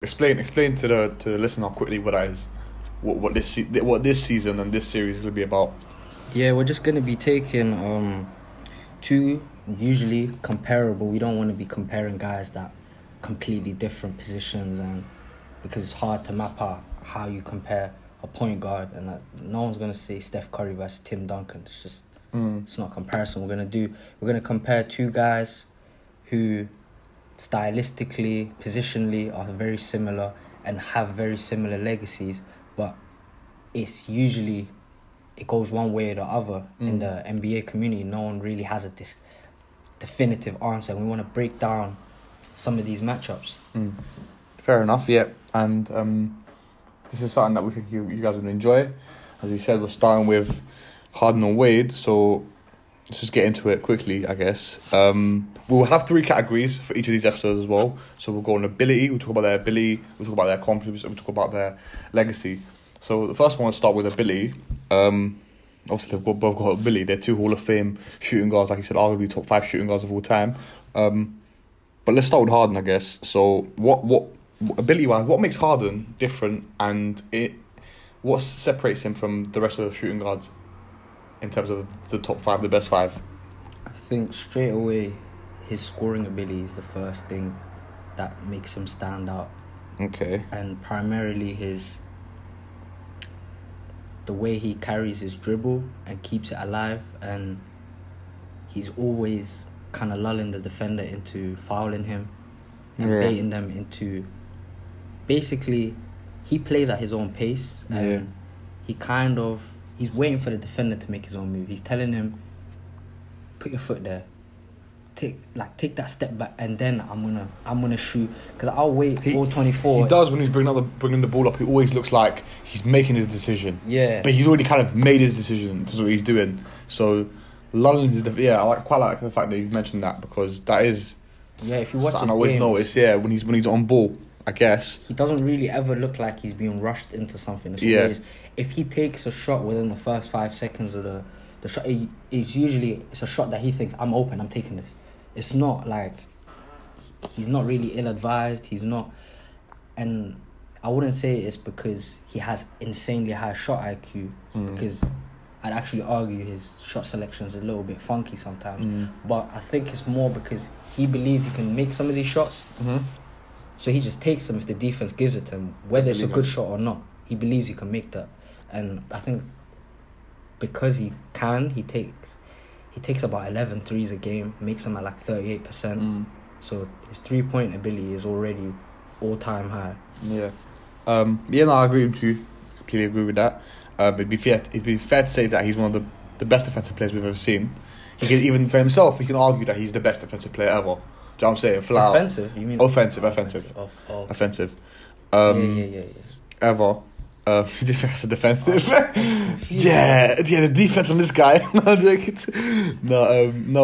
Explain to the listener quickly what that is, what this season and this series will be about. Yeah, we're just going to be taking two usually comparable. We don't want to be comparing guys that completely different positions, and because it's hard to map out how you compare a point guard, and no one's going to say Steph Curry versus Tim Duncan. It's just it's not a comparison. We're going to compare two guys who stylistically, positionally are very similar and have very similar legacies, but it goes one way or the other. In the NBA community, no one really has this definitive answer. We want to break down some of these matchups. Fair enough, yeah. And this is something that we think you guys would enjoy. As he said, we're starting with Harden and Wade, so let's just get into it quickly, I guess. We'll have three categories for each of these episodes as well. So we'll go on ability, we'll talk about their ability, we'll talk about their accomplishments, and we'll talk about their legacy. So the first one, we'll start with ability. Obviously, they've both got ability. They're two Hall of Fame shooting guards, like you said, arguably top five shooting guards of all time. But let's start with Harden, I guess. So what ability-wise, what makes Harden different, and what separates him from the rest of the shooting guards in terms of the top five, the best five? I think straight away, his scoring ability is the first thing that makes him stand out. Okay. And primarily the way he carries his dribble and keeps it alive, and he's always kind of lulling the defender into fouling him and baiting them into... Basically, he plays at his own pace, and he's waiting for the defender to make his own move. He's telling him, put your foot there. Take that step back, and then I'm gonna shoot, because I'll wait 4:24. He does, when he's bringing the ball up. He always looks like he's making his decision. Yeah, but he's already kind of made his decision. That's what he's doing. So, lulling his I quite like the fact that you've mentioned that, because that is if you watch something his I always games, notice when he's on ball. I guess he doesn't really ever look like he's being rushed into something. It's always, if he takes a shot within the first 5 seconds of the shot, it's a shot that he thinks, I'm open, I'm taking this. It's not like he's not really ill-advised. He's not, and I wouldn't say it's because he has insanely high shot IQ, because I'd actually argue his shot selection is a little bit funky sometimes. But I think it's more because he believes he can make some of these shots, so he just takes them if the defense gives it to him, whether it's a good shot or not. He believes he can make that, and I think because he takes about 11 threes a game, makes them at like 38%. So his three-point ability is already all-time high. Yeah. I agree with you. Completely agree with that. It'd be fair to say that he's one of the best defensive players we've ever seen. Even for himself, we can argue that he's the best defensive player ever. Do you know what I'm saying? Offensive? You mean offensive. Ever. Defensive. The defense on this guy. No,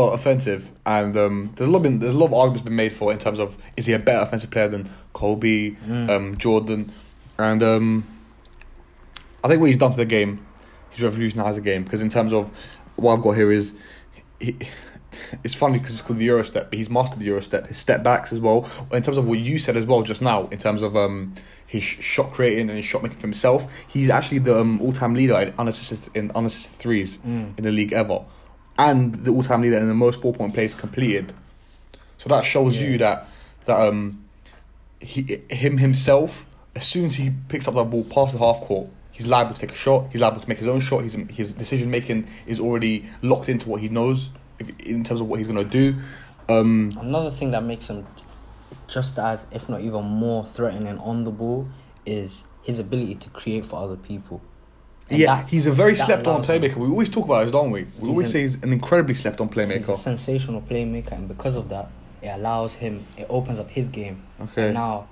offensive. And there's a lot of arguments been made for, in terms of, is he a better offensive player than Kobe, Jordan, and I think what he's done to the game, he's revolutionized the game, because in terms of what I've got here is it's funny because it's called the Euro Step, but he's mastered the Euro Step, his step backs as well. In terms of what you said as well just now, in terms of his shot creating and his shot making for himself, he's actually the all-time leader in unassisted threes in the league ever, and the all-time leader in the most four-point plays completed. So that shows you that himself, as soon as he picks up that ball past the half court, he's liable to take a shot. He's liable to make his own shot. His decision making is already locked into what he knows, in terms of what he's going to do. Another thing that makes him just as, if not even more, threatening on the ball is his ability to create for other people. And he's a very slept-on playmaker. We always talk about this, don't we? We always say he's an incredibly slept-on playmaker. He's a sensational playmaker, and because of that, it opens up his game. Okay. And now,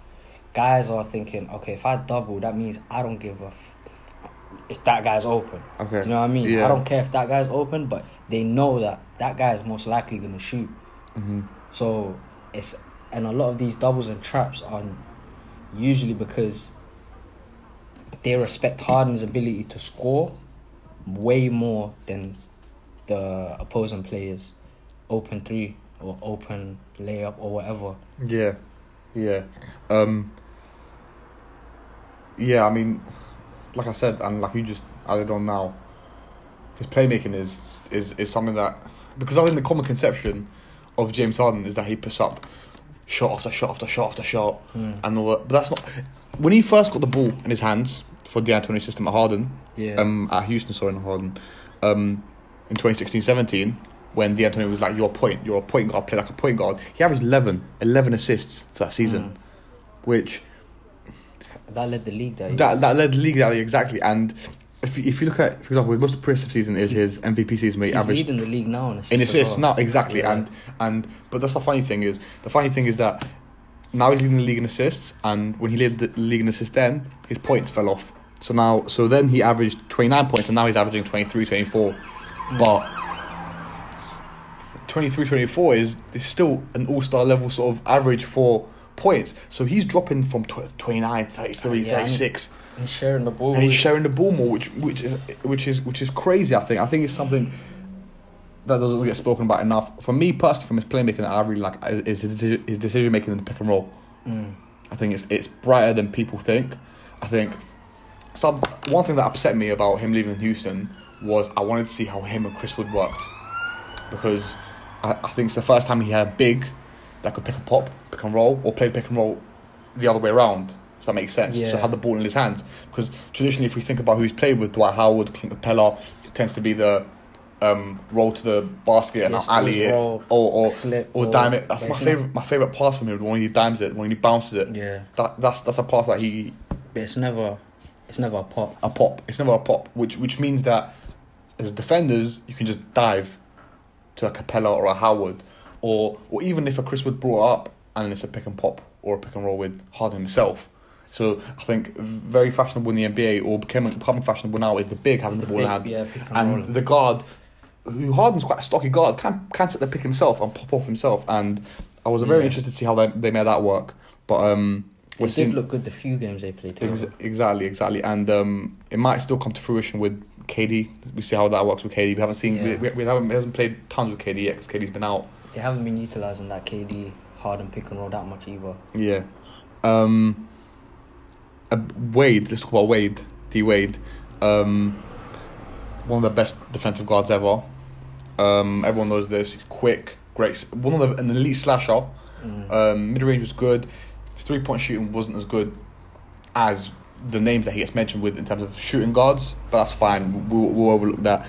guys are thinking, okay, if I double, that means I don't give a... if that guy's open. Okay. Do you know what I mean? Yeah. I don't care if that guy's open, but they know that guy is most likely going to shoot. Mm-hmm. So and a lot of these doubles and traps are usually because they respect Harden's ability to score way more than the opposing players' open three or open layup or whatever. Yeah. yeah, I mean, like I said, and like you just added on now, his playmaking is something that, because I think the common conception of James Harden is that he puts up shot after shot after shot after shot, and all that. But that's not, when he first got the ball in his hands for D'Antoni's system at Harden, at Houston, sorry, not Harden, in 2016-17, when D'Antoni was like, you're a point guard, play like a point guard. He averaged 11 assists for that season, which... That led the league that year. That led the league that year, exactly. And if you look at, for example, his most impressive season is his MVP season where he averaged... He's leading the league now in assists now, exactly. Yeah. But that's the funny thing is that now he's leading the league in assists, and when he led the league in assists then, his points fell off. So then he averaged 29 points, and now he's averaging 23, 24. But 23-24 is still an all-star level sort of average for points. So he's dropping from 29, 33, 36. And sharing the ball. And he's sharing the ball more, which is crazy, I think. I think it's something that doesn't get spoken about enough. For me personally, from his playmaking, that I really like is his decision making in the pick and roll. I think it's brighter than people think. I think one thing that upset me about him leaving Houston was I wanted to see how him and Chris Wood worked, because I think it's the first time he had a big that could pick and pop, pick and roll, or play pick and roll the other way around, if that makes sense. Yeah. So have the ball in his hands, because traditionally, if we think about who's played with, Dwight Howard, Clint Capela, it tends to be the roll to the basket and alley it, or slip or dime it. That's my favourite pass from him, when he dimes it, when he bounces it. Yeah, that's a pass that he. But it's never a pop. It's never a pop, which means that as defenders, you can just dive to a Capela or a Howard, or even if a Chris Wood brought up, and it's a pick and pop or a pick and roll with Harden himself. So I think very fashionable in the NBA, or becoming fashionable now, is the big having the ball in hand, and the guard, who Harden's quite a stocky guard, can set the pick himself and pop off himself. And I was very interested to see how they made that work, but they did look good the few games they played. Exactly, and it might still come to fruition with KD. We see how that works with KD. We haven't seen we hasn't played tons with KD yet, because KD's been out. They haven't been utilising that KD Harden pick and roll that much either. Yeah. Wade, let's talk about Wade, D Wade. One of the best defensive guards ever. Everyone knows this. He's quick, great, an elite slasher. Mid-range was good. His 3-point shooting wasn't as good as the names that he gets mentioned with in terms of shooting guards, but that's fine. We'll overlook that.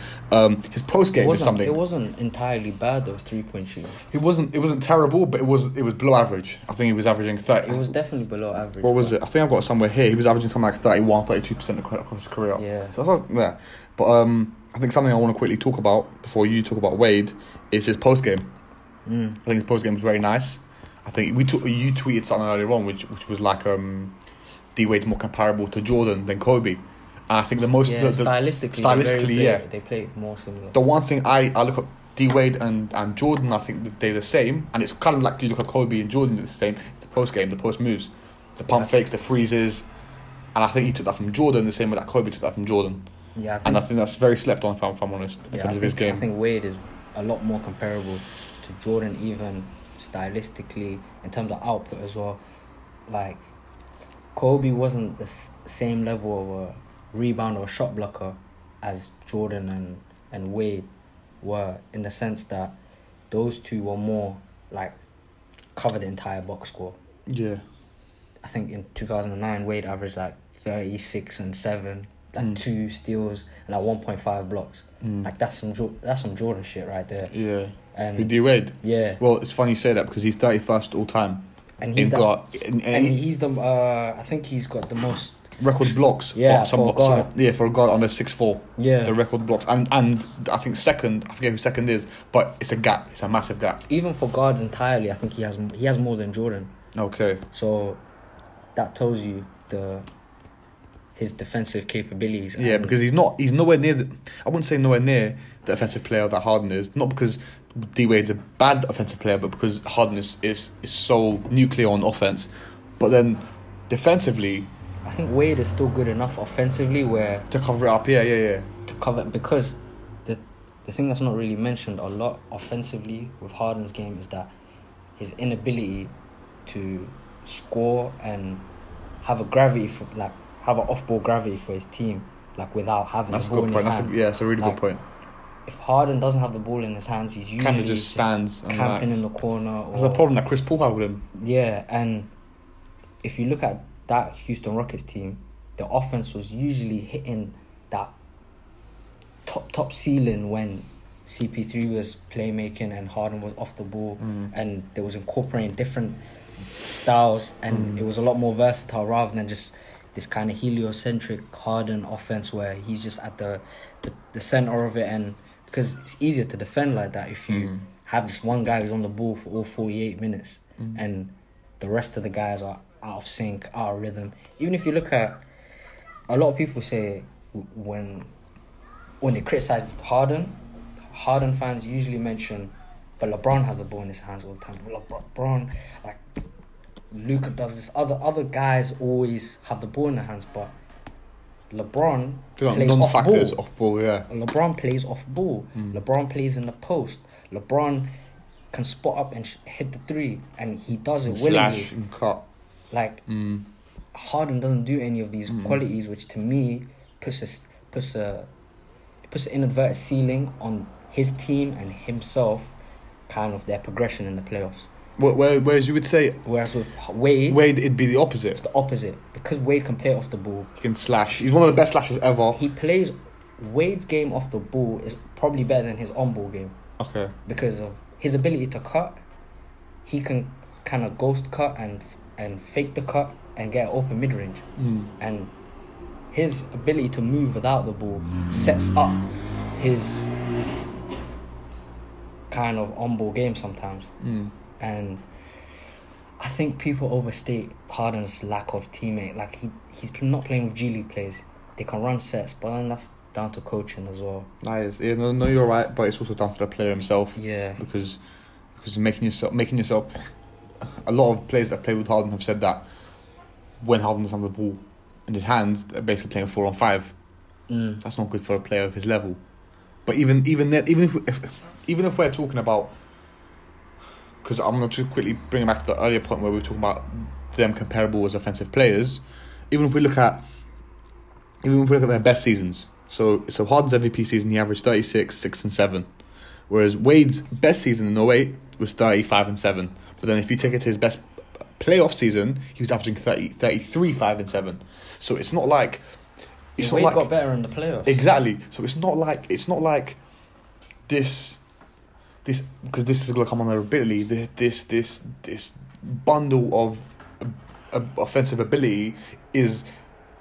His post game is something. It wasn't entirely bad, though, his 3-point shooting. It wasn't terrible, but it was below average. I think he was averaging 30. It was definitely below average. What was it? I think I've got it somewhere here. He was averaging something like 31, 32% across his career. Yeah. So that's there. But I think something I want to quickly talk about before you talk about Wade is his post game. I think his post game was very nice. I think you tweeted something earlier on, which was like D Wade's more comparable to Jordan than Kobe, and I think the most they play more similar. The one thing I look at D Wade and Jordan, I think that they're the same, and it's kind of like you look at Kobe and Jordan, they're the same. It's the post game, the post moves, the pump fakes, the freezes, and I think he took that from Jordan the same way that Kobe took that from Jordan. Yeah, and I think that's very slept on, if I'm honest, in terms of his game. I think Wade is a lot more comparable to Jordan, even stylistically, in terms of output as well. Like, Kobe wasn't the same level of a rebound or a shot blocker as Jordan and Wade were, in the sense that those two were more like cover the entire box score. Yeah. I think in 2009, Wade averaged like 36 and 7, like 2 steals and like 1.5 blocks. Like that's some Jordan shit right there. Yeah. And D Wade. Yeah. Well, it's funny you say that, because he's 31st all time. And I think he's got the most record blocks. Yeah, for a guard under 6'4". Yeah, the record blocks, and I think second. I forget who second is, but it's a gap. It's a massive gap. Even for guards entirely, I think he has more than Jordan. Okay. So that tells you his defensive capabilities. Yeah, because he's nowhere near. I wouldn't say nowhere near the offensive player that Harden is. Not because D Wade's a bad offensive player, but because Harden is so nuclear on offense. But then defensively, I think Wade is still good enough offensively where to cover it up. Yeah. To cover it, because the thing that's not really mentioned a lot offensively with Harden's game is that his inability to score and have a gravity for, like have an off-ball gravity for his team, like without having the ball in his hands. That's a really good point. If Harden doesn't have the ball in his hands, he's usually just stands camping in the corner. That's a problem that Chris Paul had with him. Yeah, and if you look at that Houston Rockets team, the offense was usually hitting that top ceiling when CP3 was playmaking and Harden was off the ball, and they was incorporating different styles, and it was a lot more versatile rather than just this kind of heliocentric Harden offense where he's just at the center of it. And because it's easier to defend like that if you have just one guy who's on the ball for all 48 minutes and the rest of the guys are out of sync, out of rhythm. Even if you look at, a lot of people say when they criticise Harden fans usually mention, but LeBron has the ball in his hands all the time. LeBron, like Luka does this. Other guys always have the ball in their hands, but LeBron plays off ball. LeBron plays off ball. LeBron plays in the post. LeBron can spot up and hit the three, and he does it willingly. Slash and cut. Like Harden doesn't do any of these qualities, which to me puts an inadvertent ceiling on his team and himself, kind of their progression in the playoffs. Whereas you would say... Whereas with Wade, it'd be the opposite. It's the opposite. Because Wade can play off the ball. He can slash. He's one of the best slashers ever. He plays... Wade's game off the ball is probably better than his on-ball game. Okay. Because of his ability to cut, he can kind of ghost cut and fake the cut and get an open mid-range. And his ability to move without the ball sets up his kind of on-ball game sometimes. And I think people overstate Harden's lack of teammate. Like he's not playing with G League players. They can run sets, but then that's down to coaching as well. That is, no, you're right, but it's also down to the player himself. Yeah. Because making yourself, a lot of players that play with Harden have said that when Harden doesn't have the ball in his hands, they're basically playing 4-on-5. That's not good for a player of his level. But even if we're talking about. Because I'm going to quickly bring it back to the earlier point where we were talking about them comparable as offensive players. Even if we look at their best seasons. So Harden's MVP season, he averaged 36, 6 and 7. Whereas Wade's best season in 08 was 35 and 7. But then if you take it to his best playoff season, he was averaging 33, 5 and 7. So it's not like... Wade got better in the playoffs. Exactly. So it's not like this... This, because this is going to come on their ability, this bundle of offensive ability is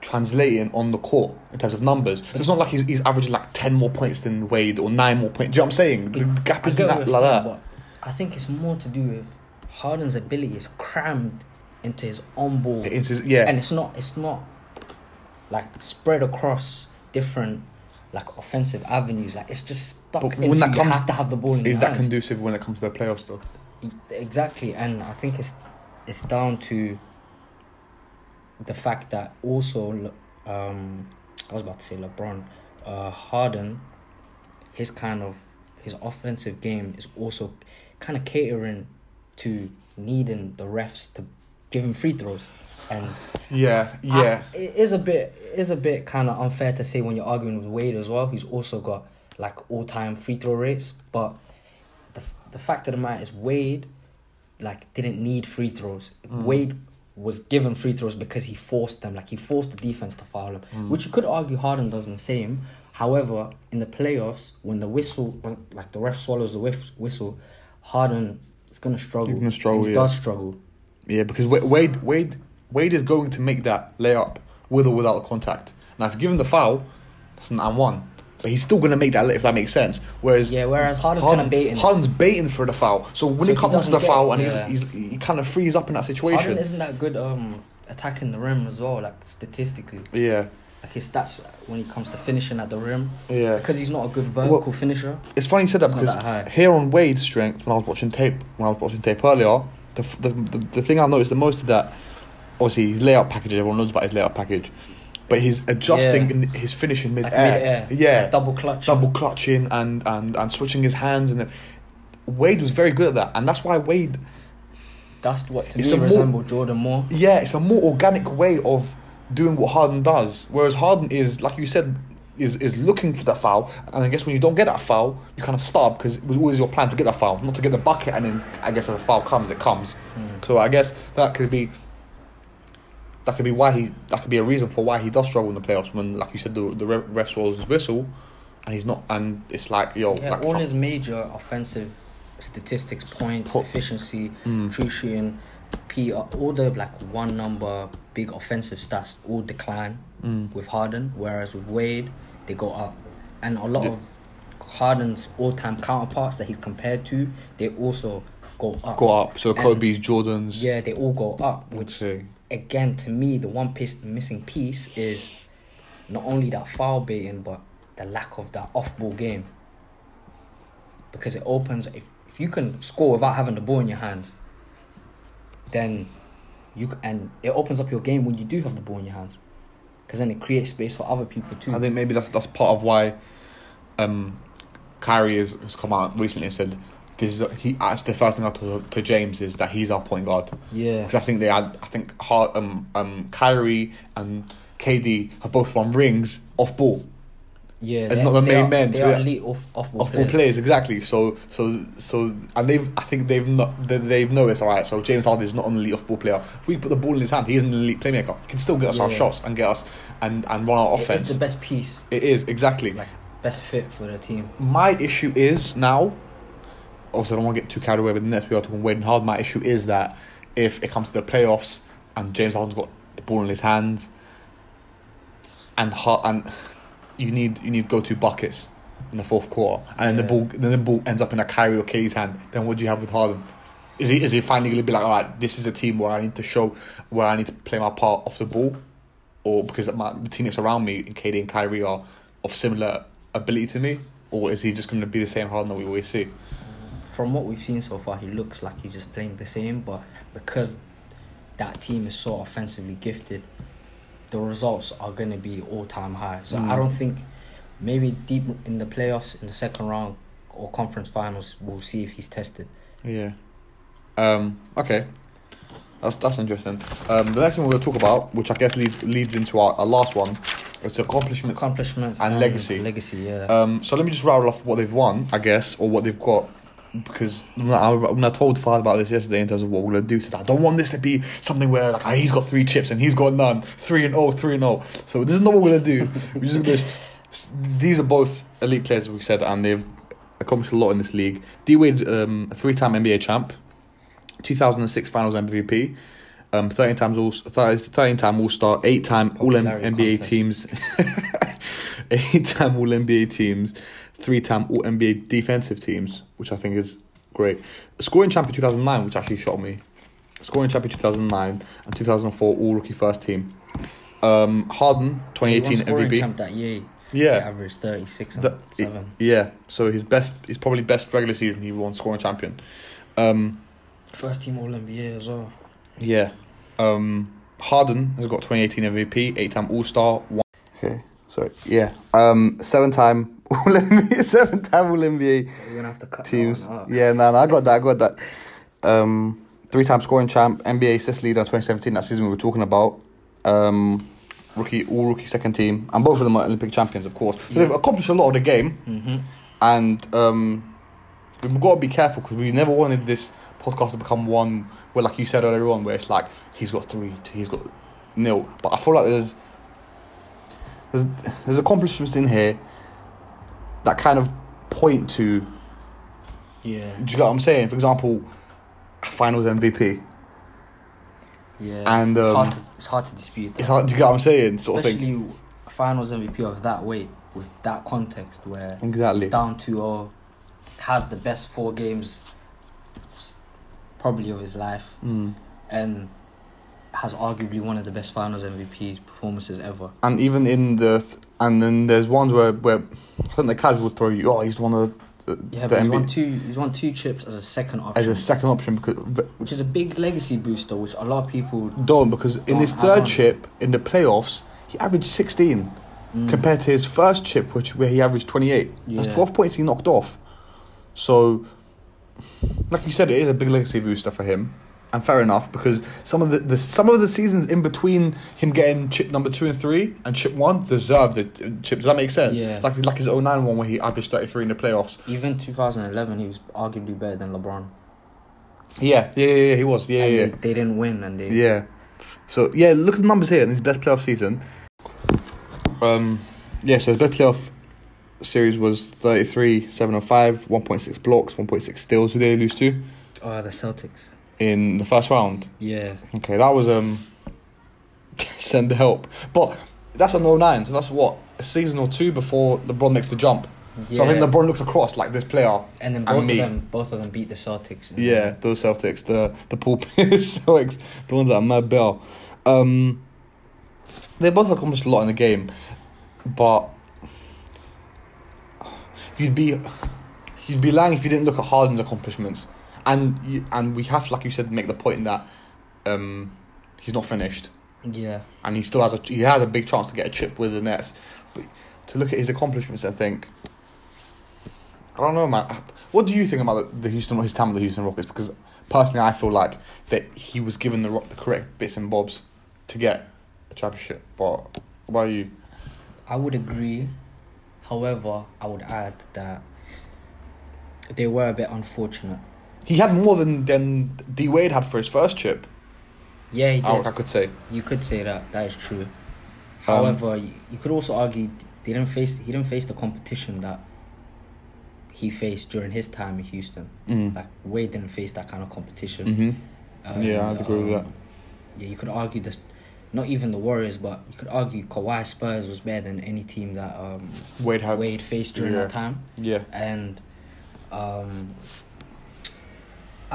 translating on the court in terms of numbers. So it's not like he's averaging like 10 more points than Wade or 9 more points. Do you know what I'm saying? The gap isn't that like that. I think it's more to do with Harden's ability is crammed into his on ball. And it's not like spread across different like offensive avenues, like it's just stuck into you have to have the ball in your hands. Is that conducive when it comes to the playoffs though? Exactly, and I think it's down to the fact that also, I was about to say LeBron, Harden, his offensive game is also kind of catering to needing the refs to give him free throws. And it is a bit kind of unfair to say when you're arguing with Wade as well, who's also got like all-time free throw rates. But the fact of the matter is Wade like didn't need free throws. Wade was given free throws because he forced them. Like he forced the defense to foul him, which you could argue Harden does the same. However, in the playoffs, when the whistle, the ref swallows the whistle, Harden is gonna struggle. He's gonna struggle. He does struggle. Yeah, because Wade is going to make that layup with or without contact. Now, if you give him the foul, that's an and one. But he's still going to make that layup, if that makes sense. Whereas Harden's kind of baiting. Harden's baiting for the foul. So when it comes to the foul, he kind of frees up in that situation. Harden isn't that good attacking the rim as well, like statistically. Yeah. Like his stats when it comes to finishing at the rim. Yeah. Because he's not a good vertical finisher. It's funny you said that because here on Wade's strength, when I was watching tape earlier, the thing I've noticed the most is that obviously his layup package, everyone knows about his layup package, but he's adjusting his finish in mid-air. Like double clutching and switching his hands, and Wade was very good at that, and that's why Wade, that's what to me resembled Jordan more. It's a more organic way of doing what Harden does. Whereas Harden is, like you said, is looking for that foul, and I guess when you don't get that foul, you kind of starve, because it was always your plan to get that foul, not to get the bucket, and then I guess if a foul comes, it comes. Mm. So I guess that could be a reason for why he does struggle in the playoffs, when, like you said, the refs blows his whistle, and he's not, and it's like, yo, yeah, like all his major offensive statistics, points, efficiency, true shooting, PR, all the like one number big offensive stats all decline with Harden, whereas with Wade they go up, and a lot of Harden's all time counterparts that he's compared to, they also go up. So Kobe's, Jordan's, yeah, they all go up. Which again, to me, the one missing piece is not only that foul baiting, but the lack of that off ball game. Because it opens, if you can score without having the ball in your hands, then it opens up your game when you do have the ball in your hands, because then it creates space for other people too. I think maybe that's part of why Kyrie has come out recently and said the first thing out to James is that he's our point guard. Yeah, because I think Kyrie and KD have both won rings off ball. Yeah, it's not the main men. They are elite off-ball players, exactly. So, and they've noticed. All right, so James Harden is not an elite off-ball player. If we put the ball in his hand, he is an elite playmaker. He can still get us our shots and get us and run our offense. It's the best piece. It is, exactly, like best fit for the team. My issue is now. Also, I don't want to get too carried away with the Nets. We are talking Wade and Harden. My issue is that if it comes to the playoffs and James Harden's got the ball in his hands, You need go-to buckets in the fourth quarter, and then the ball ends up in a Kyrie or KD's hand. Then what do you have with Harden? Is he finally going to be like, all right, this is a team where I need to show, where I need to play my part off the ball, or because the team that's around me, KD and Kyrie, are of similar ability to me, or is he just going to be the same Harden that we always see? From what we've seen so far, he looks like he's just playing the same, but because that team is so offensively gifted, the results are going to be all-time high. So I don't think, maybe deep in the playoffs, in the second round or conference finals, we'll see if he's tested. Yeah. Okay. That's interesting. The next one we're going to talk about, which I guess leads into our last one, is accomplishments and legacy. Legacy, yeah. So let me just rattle off what they've won, I guess, or what they've got. Because when I told Fahd about this yesterday in terms of what we're going to do today, I don't want this to be something where like, he's got 3 chips and he's got none, 3-0. So this is not what we're going to do. We're just going to these are both elite players, as we said, and they've accomplished a lot in this league. D-Wade's a 3-time NBA champ, 2006 Finals MVP, 13-time All-Star, 8-time All-NBA teams, 8-time All-NBA teams, 3-time All-NBA defensive teams, which I think is great. Scoring champion 2009, which actually shocked me. Scoring champion 2009 and 2004 All-Rookie First Team. Harden, 2018 MVP. Scoring champ that year. Yeah. He averaged 36 and 7. Yeah. So his probably best regular season he won scoring champion. First team All-NBA as well. Yeah. Harden has got 2018 MVP, 8-time All-Star. Okay. So yeah, 7-time All-NBA, 7-time All-NBA. You're gonna have to cut teams. Yeah, no, I got that. 3-time scoring champ, NBA assist leader, 2017. That season we were talking about. All-Rookie second team, and both of them are Olympic champions, of course. So they've accomplished a lot of the game, and we've got to be careful, because we never wanted this podcast to become one where, like you said earlier on, where it's like he's got 3, he's got 0. But I feel like There's accomplishments in here that kind of point to... Yeah. Do you know what I'm saying? For example, Finals MVP. Yeah. And it's hard to dispute that. It's hard, do you get what I'm saying? Especially Finals MVP of that weight, with that context, where... Exactly. Down 2-0, has the best 4 games probably of his life, and... has arguably one of the best Finals MVP performances ever. And even in the... and then there's ones where I think the casual would throw you, he's one of the... Yeah, but he's won 2 chips as a second option. As a second option, because... Which is a big legacy booster, which a lot of people... Don't, because in his third chip, in the playoffs, he averaged 16, compared to his first chip, where he averaged 28. Yeah. That's 12 points he knocked off. So, like you said, it is a big legacy booster for him. and fair enough, because some of the seasons in between him getting chip number 2 and 3 and chip 1 deserved the chip. Does that make sense? Yeah. Like his 09 one where he averaged 33 in the playoffs. Even 2011, he was arguably better than LeBron. Yeah, he was. Yeah. They didn't win, and they. Yeah. So yeah, look at the numbers here in his best playoff season. So his best playoff series was 33, 7 and 5, 1.6 blocks, 1.6 steals. Who did they lose to? The Celtics. In the first round? Yeah. Okay, that was send the help. But that's an 09, so that's what? A season or two before LeBron makes the jump. Yeah. So I think LeBron looks across like this player. And then both of them beat the Celtics. Yeah, those Celtics, the Paul Pierce Celtics, the ones that are mad bell. They both accomplished a lot in the game, but you'd be lying if you didn't look at Harden's accomplishments. And we have, like you said, make the point that he's not finished. Yeah. And he still has a big chance to get a chip with the Nets. But to look at his accomplishments, I think, I don't know, man. What do you think about his time with the Houston Rockets? Because personally, I feel like that he was given the correct bits and bobs to get a championship. But what about you? I would agree. However, I would add that they were a bit unfortunate. He had more than D Wade had for his first chip. Yeah, he did. I could say. You could say that. That is true. However, you could also argue he didn't face the competition that he faced during his time in Houston. Mm-hmm. Like Wade didn't face that kind of competition. Mm-hmm. I'd agree with that. Yeah, you could argue this. Not even the Warriors, but you could argue Kawhi Spurs was better than any team that Wade faced during that time. Yeah, and I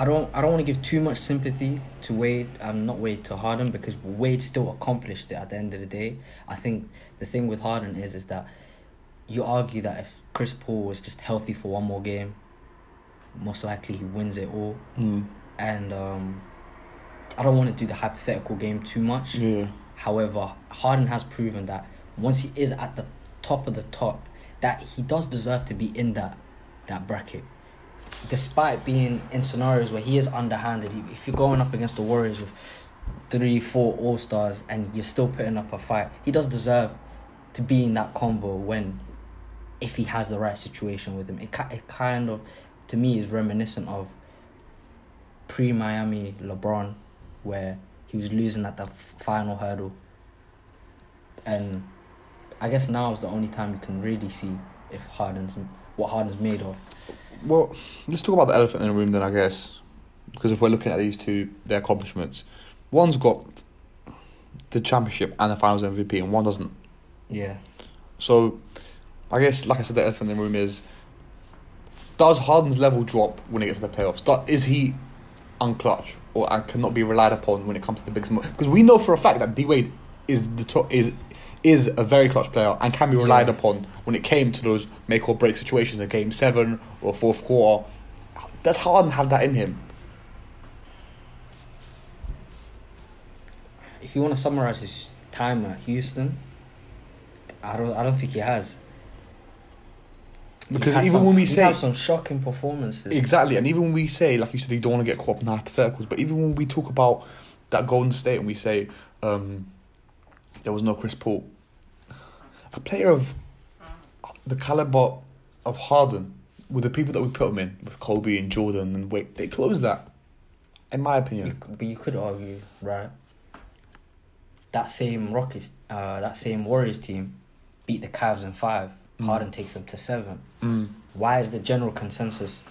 don't want to give too much sympathy to Wade. Not Wade, to Harden, because Wade still accomplished it at the end of the day. I think the thing with Harden is that you argue that if Chris Paul was just healthy for one more game, most likely he wins it all. Mm. And I don't want to do the hypothetical game too much. Yeah. However, Harden has proven that once he is at the top of the top, that he does deserve to be in that bracket. Despite being in scenarios where he is underhanded, if you're going up against the Warriors with 3-4 All-Stars and you're still putting up a fight, he does deserve to be in that convo if he has the right situation with him. It kind of, to me, is reminiscent of pre-Miami LeBron, where he was losing at the final hurdle. And I guess now is the only time you can really see what Harden's made of. Well, let's talk about the elephant in the room then, I guess. Because if we're looking at these two, their accomplishments, one's got the championship and the Finals MVP, and one doesn't. Yeah. So, I guess, like I said, the elephant in the room is, does Harden's level drop when it gets to the playoffs? Is he unclutch and cannot be relied upon when it comes to the big moment? Because we know for a fact that D Wade is a very clutch player and can be relied upon when it came to those make or break situations in game 7 or fourth quarter. Does Harden have that in him? If you want to summarize his time at Houston, I don't think he has. Because he had some shocking performances. Exactly, and even when we say, like you said, you don't want to get caught up in hypotheticals, but even when we talk about that Golden State and we say, there was no Chris Paul. A player of the caliber of Harden, with the people that we put him in, with Kobe and Jordan and Wade, they closed that, in my opinion. But you could argue, right? That same Rockets, that same Warriors team, beat the Cavs in 5. Mm. Harden takes them to 7. Mm. Why is the general consensus?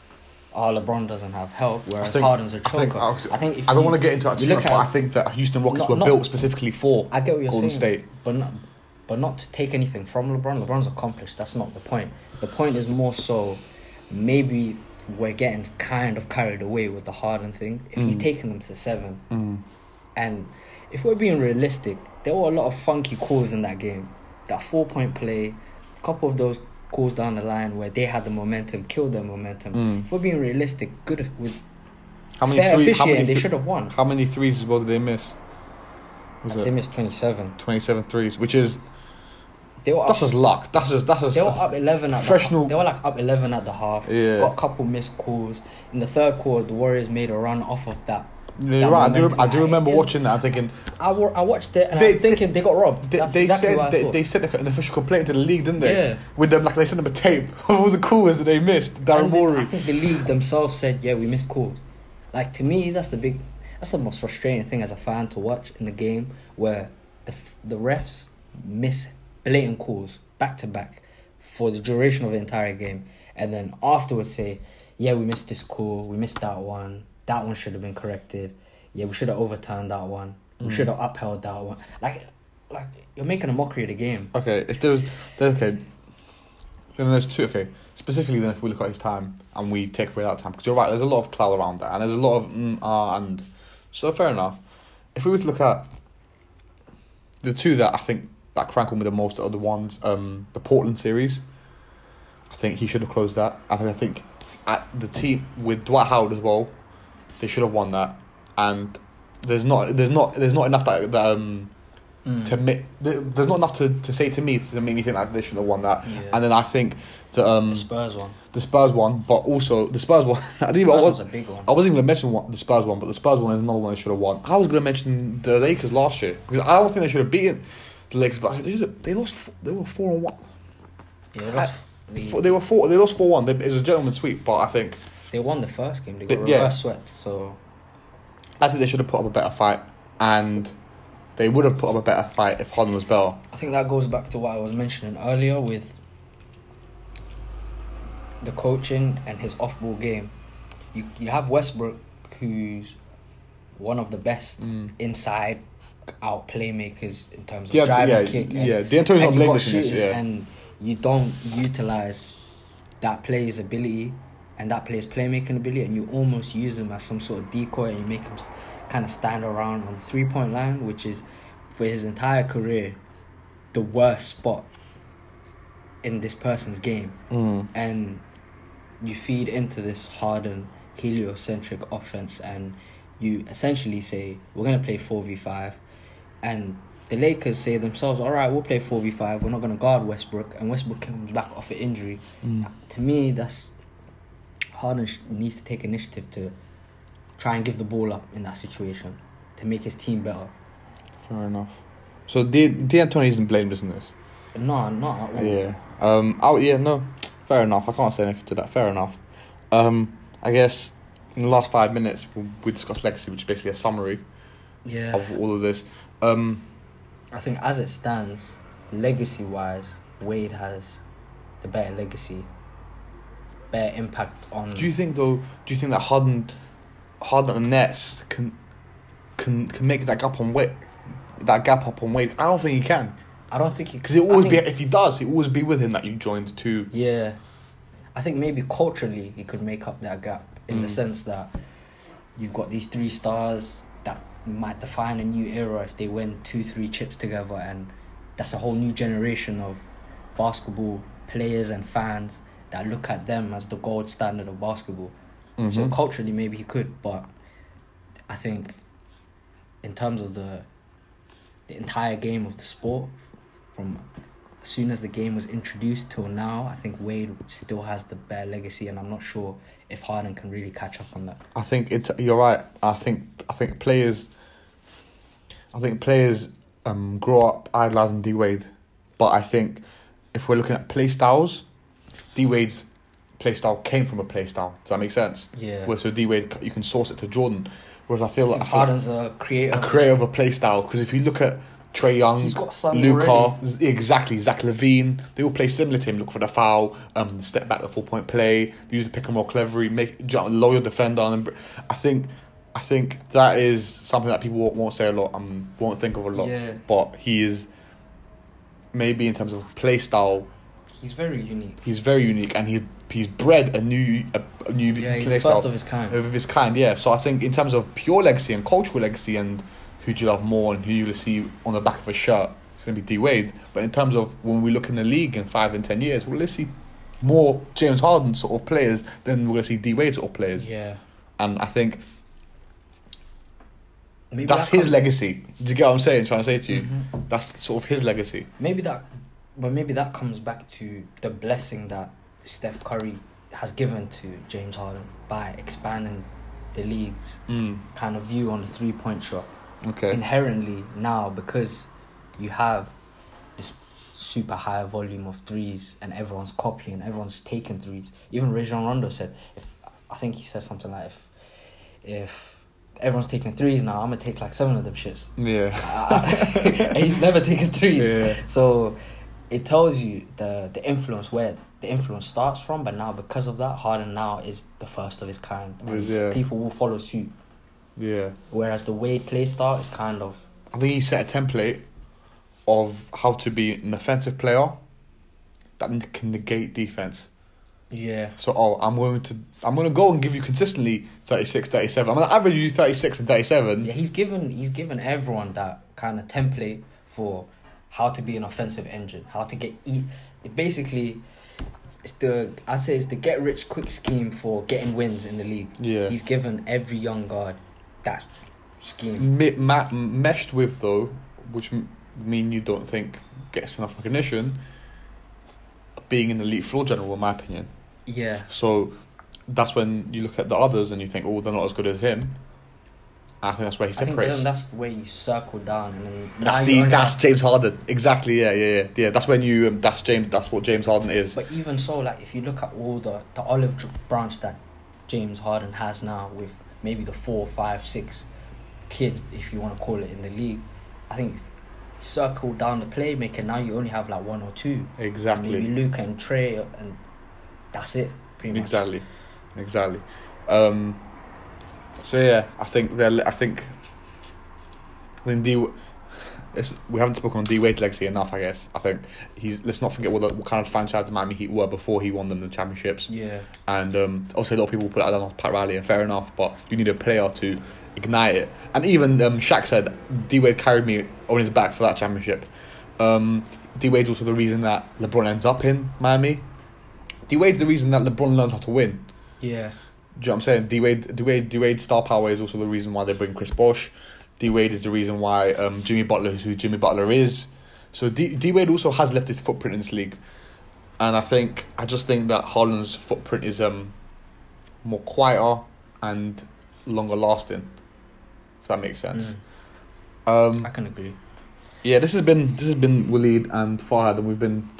LeBron doesn't have help, whereas Harden's a choker. I don't want to get into that too much, but I think that Houston Rockets were built specifically for Golden State. But not to take anything from LeBron. LeBron's accomplished. That's not the point. The point is more so, maybe we're getting kind of carried away with the Harden thing. If he's taking them to 7, and if we're being realistic, there were a lot of funky calls in that game. That 4-point play, a couple of those calls down the line where they had the momentum, killed their momentum. If we're being realistic, good with fair officiating, they should have won. How many threes as well did they miss? They missed 27. 27 threes, which is... That's just luck. That's just they were up 11 at professional... They were like up 11 at the half. Yeah. Got a couple missed calls. In the third quarter, the Warriors made a run off of that You're right. I do remember watching that and thinking. I watched it and I'm thinking they got robbed. They said an official complaint to the league, didn't they? Yeah. With them, like they sent them a tape. What was the calls that they missed? Darren Morey. I think the league themselves said, "Yeah, we missed calls." Like to me, that's the most frustrating thing as a fan to watch in the game where the refs miss blatant calls back to back for the duration of the entire game, and then afterwards say, "Yeah, we missed this call. We missed that one. That one should have been corrected. Yeah, we should have overturned that one. We should have upheld that one." Like you're making a mockery of the game. Okay, if there was... Okay. Then there's two... Okay. Specifically, then, if we look at his time and we take away that time, because you're right, there's a lot of clout around that, and there's a lot of... and... So, fair enough. If we were to look at the two that I think that crankled me the most are the ones... the Portland series. I think he should have closed that. I think at the team with Dwight Howard as well, they should have won that, and there's not enough there's not enough to say to me to make me think that they should have won that. Yeah. And then I think the Spurs one, but also the Spurs one. I wasn't even going to mention the Spurs one, but the Spurs one is another one they should have won. I was going to mention the Lakers last year because I don't think they should have beaten the Lakers, but they lost. They were 4-1. Yeah, they lost. They lost 4-1. It was a gentleman's sweep, but I think they won the first game. They got reverse swept, so I think they should have put up a better fight, and they would have put up a better fight if Harden was better. I think that goes back to what I was mentioning earlier with the coaching and his off-ball game. You have Westbrook, who's one of the best inside out playmakers in terms of driving, kick. Yeah, D'Antoni's not blameless in this. Yeah. And you don't utilise that player's ability and that player's playmaking ability, and you almost use him as some sort of decoy, and you make him kind of stand around on the three-point line, which is, for his entire career, the worst spot in this person's game. And you feed into this Harden heliocentric offence, and you essentially say, we're going to play 4v5, and the Lakers say themselves, all right, we'll play 4v5. We're not going to guard Westbrook. And Westbrook comes back off an injury. To me, that's... Harden needs to take initiative to try and give the ball up in that situation to make his team better. Fair enough. So, D'Antoni isn't blameless in this? No, not at all. Yeah. Fair enough. I can't say anything to that. Fair enough. I guess in the last 5 minutes, we discussed legacy, which is basically a summary of all of this. I think as it stands, legacy-wise, Wade has the better legacy, better impact on... Do you think that Harden and Nets can make that gap up on Wade? I don't think he can. I don't think he can. Because if he does, it will always be with him that you joined two. Yeah. I think maybe culturally he could make up that gap in the sense that you've got these three stars that might define a new era if they win 2-3 chips together, and that's a whole new generation of basketball players and fans that look at them as the gold standard of basketball. So culturally maybe he could, but I think in terms of the entire game of the sport, from as soon as the game was introduced till now, I think Wade still has the bare legacy, and I'm not sure if Harden can really catch up on that. I think you're right. I think players... grow up idolising D-Wade. But I think if we're looking at play styles, D-Wade's play style came from a play style. Does that make sense? Yeah. Where, so D-Wade, you can source it to Jordan. Whereas I feel like Harden's a creator of a play style. Because if you look at Trae Young, Luka, exactly, Zach LaVine, they all play similar to him. Look for the foul, step back, the 4-point play. They use the pick and roll cleverly, lower your defender. And I think that is something that people won't say a lot and won't think of a lot. Yeah. But he is, maybe in terms of play style, he's very unique. And he's bred a new play style. He's first of his kind. So I think in terms of pure legacy and cultural legacy and who do you love more and who you will see on the back of a shirt, it's going to be D Wade. But in terms of when we look in the league in 5 and 10 years, we'll see more James Harden sort of players than we're going to see D Wade sort of players. Yeah. And I think... Maybe that's his legacy. Do you get what I'm saying? Trying to say to you, that's sort of his legacy. Maybe that comes back to the blessing that Steph Curry has given to James Harden by expanding the league's kind of view on the three-point shot. Okay. Inherently now, because you have this super high volume of threes and everyone's copying, everyone's taking threes. Even Rajon Rondo said, if everyone's taking threes now, I'm going to take like seven of them shits. Yeah. And he's never taken threes. Yeah. So it tells you the influence, where the influence starts from. But now, because of that, Harden now is the first of his kind. Yeah. People will follow suit. Yeah. Whereas the way play style is kind of... I think he set a template of how to be an offensive player that can negate defense. Yeah. So, I'm going to go and give you consistently 36, 37. I'm going to average you 36 and 37. Yeah, he's given everyone that kind of template for how to be an offensive engine, how to get... Basically, it's the get-rich-quick scheme for getting wins in the league. Yeah. He's given every young guard that scheme. Meshed with, though, which mean you don't think gets enough recognition, being an elite floor general, in my opinion. Yeah. So that's when you look at the others and you think, oh, they're not as good as him. I think that's where he separates. I think that's where you circle down. And then that's James Harden. Exactly, yeah. That's when you, that's what James Harden is. But even so, like, if you look at all the olive branch that James Harden has now with maybe the 4, 5, 6 kid, if you want to call it, in the league, I think if circle down the playmaker, now you only have like 1 or 2. Exactly. Maybe Luka and Trey, and that's it, pretty much. Exactly. So yeah, I think we haven't spoken on D-Wade's legacy enough, I guess. I think let's not forget what kind of franchise the Miami Heat were before he won them the championships. Yeah. And obviously a lot of people put that down on Pat Riley, and fair enough, but you need a player to ignite it. And even Shaq said, D-Wade carried me on his back for that championship. D-Wade's also the reason that LeBron ends up in Miami. D-Wade's the reason that LeBron learns how to win. Yeah. Do you know what I'm saying? D-Wade's star power is also the reason why they bring Chris Bosh. D-Wade is the reason why Jimmy Butler is who Jimmy Butler is. So D-Wade also has left his footprint in this league. And I just think that Harden's footprint is more quieter and longer lasting, if that makes sense. I can agree. Yeah, this has been Waleed and Farhad, and we've been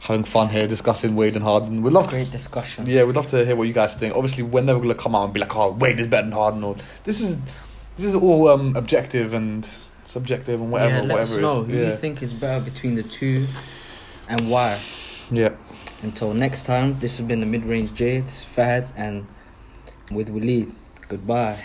having fun here discussing Wade and Harden. We'd love great discussion. Yeah, we'd love to hear what you guys think. Obviously, we're never going to come out and be like, oh, Wade is better than Harden, or This is all objective and subjective and whatever. Yeah, let us know who you think is better between the two and why. Yeah. Until next time, this has been the Mid-Range J. This is Fahad and with Waleed. Goodbye.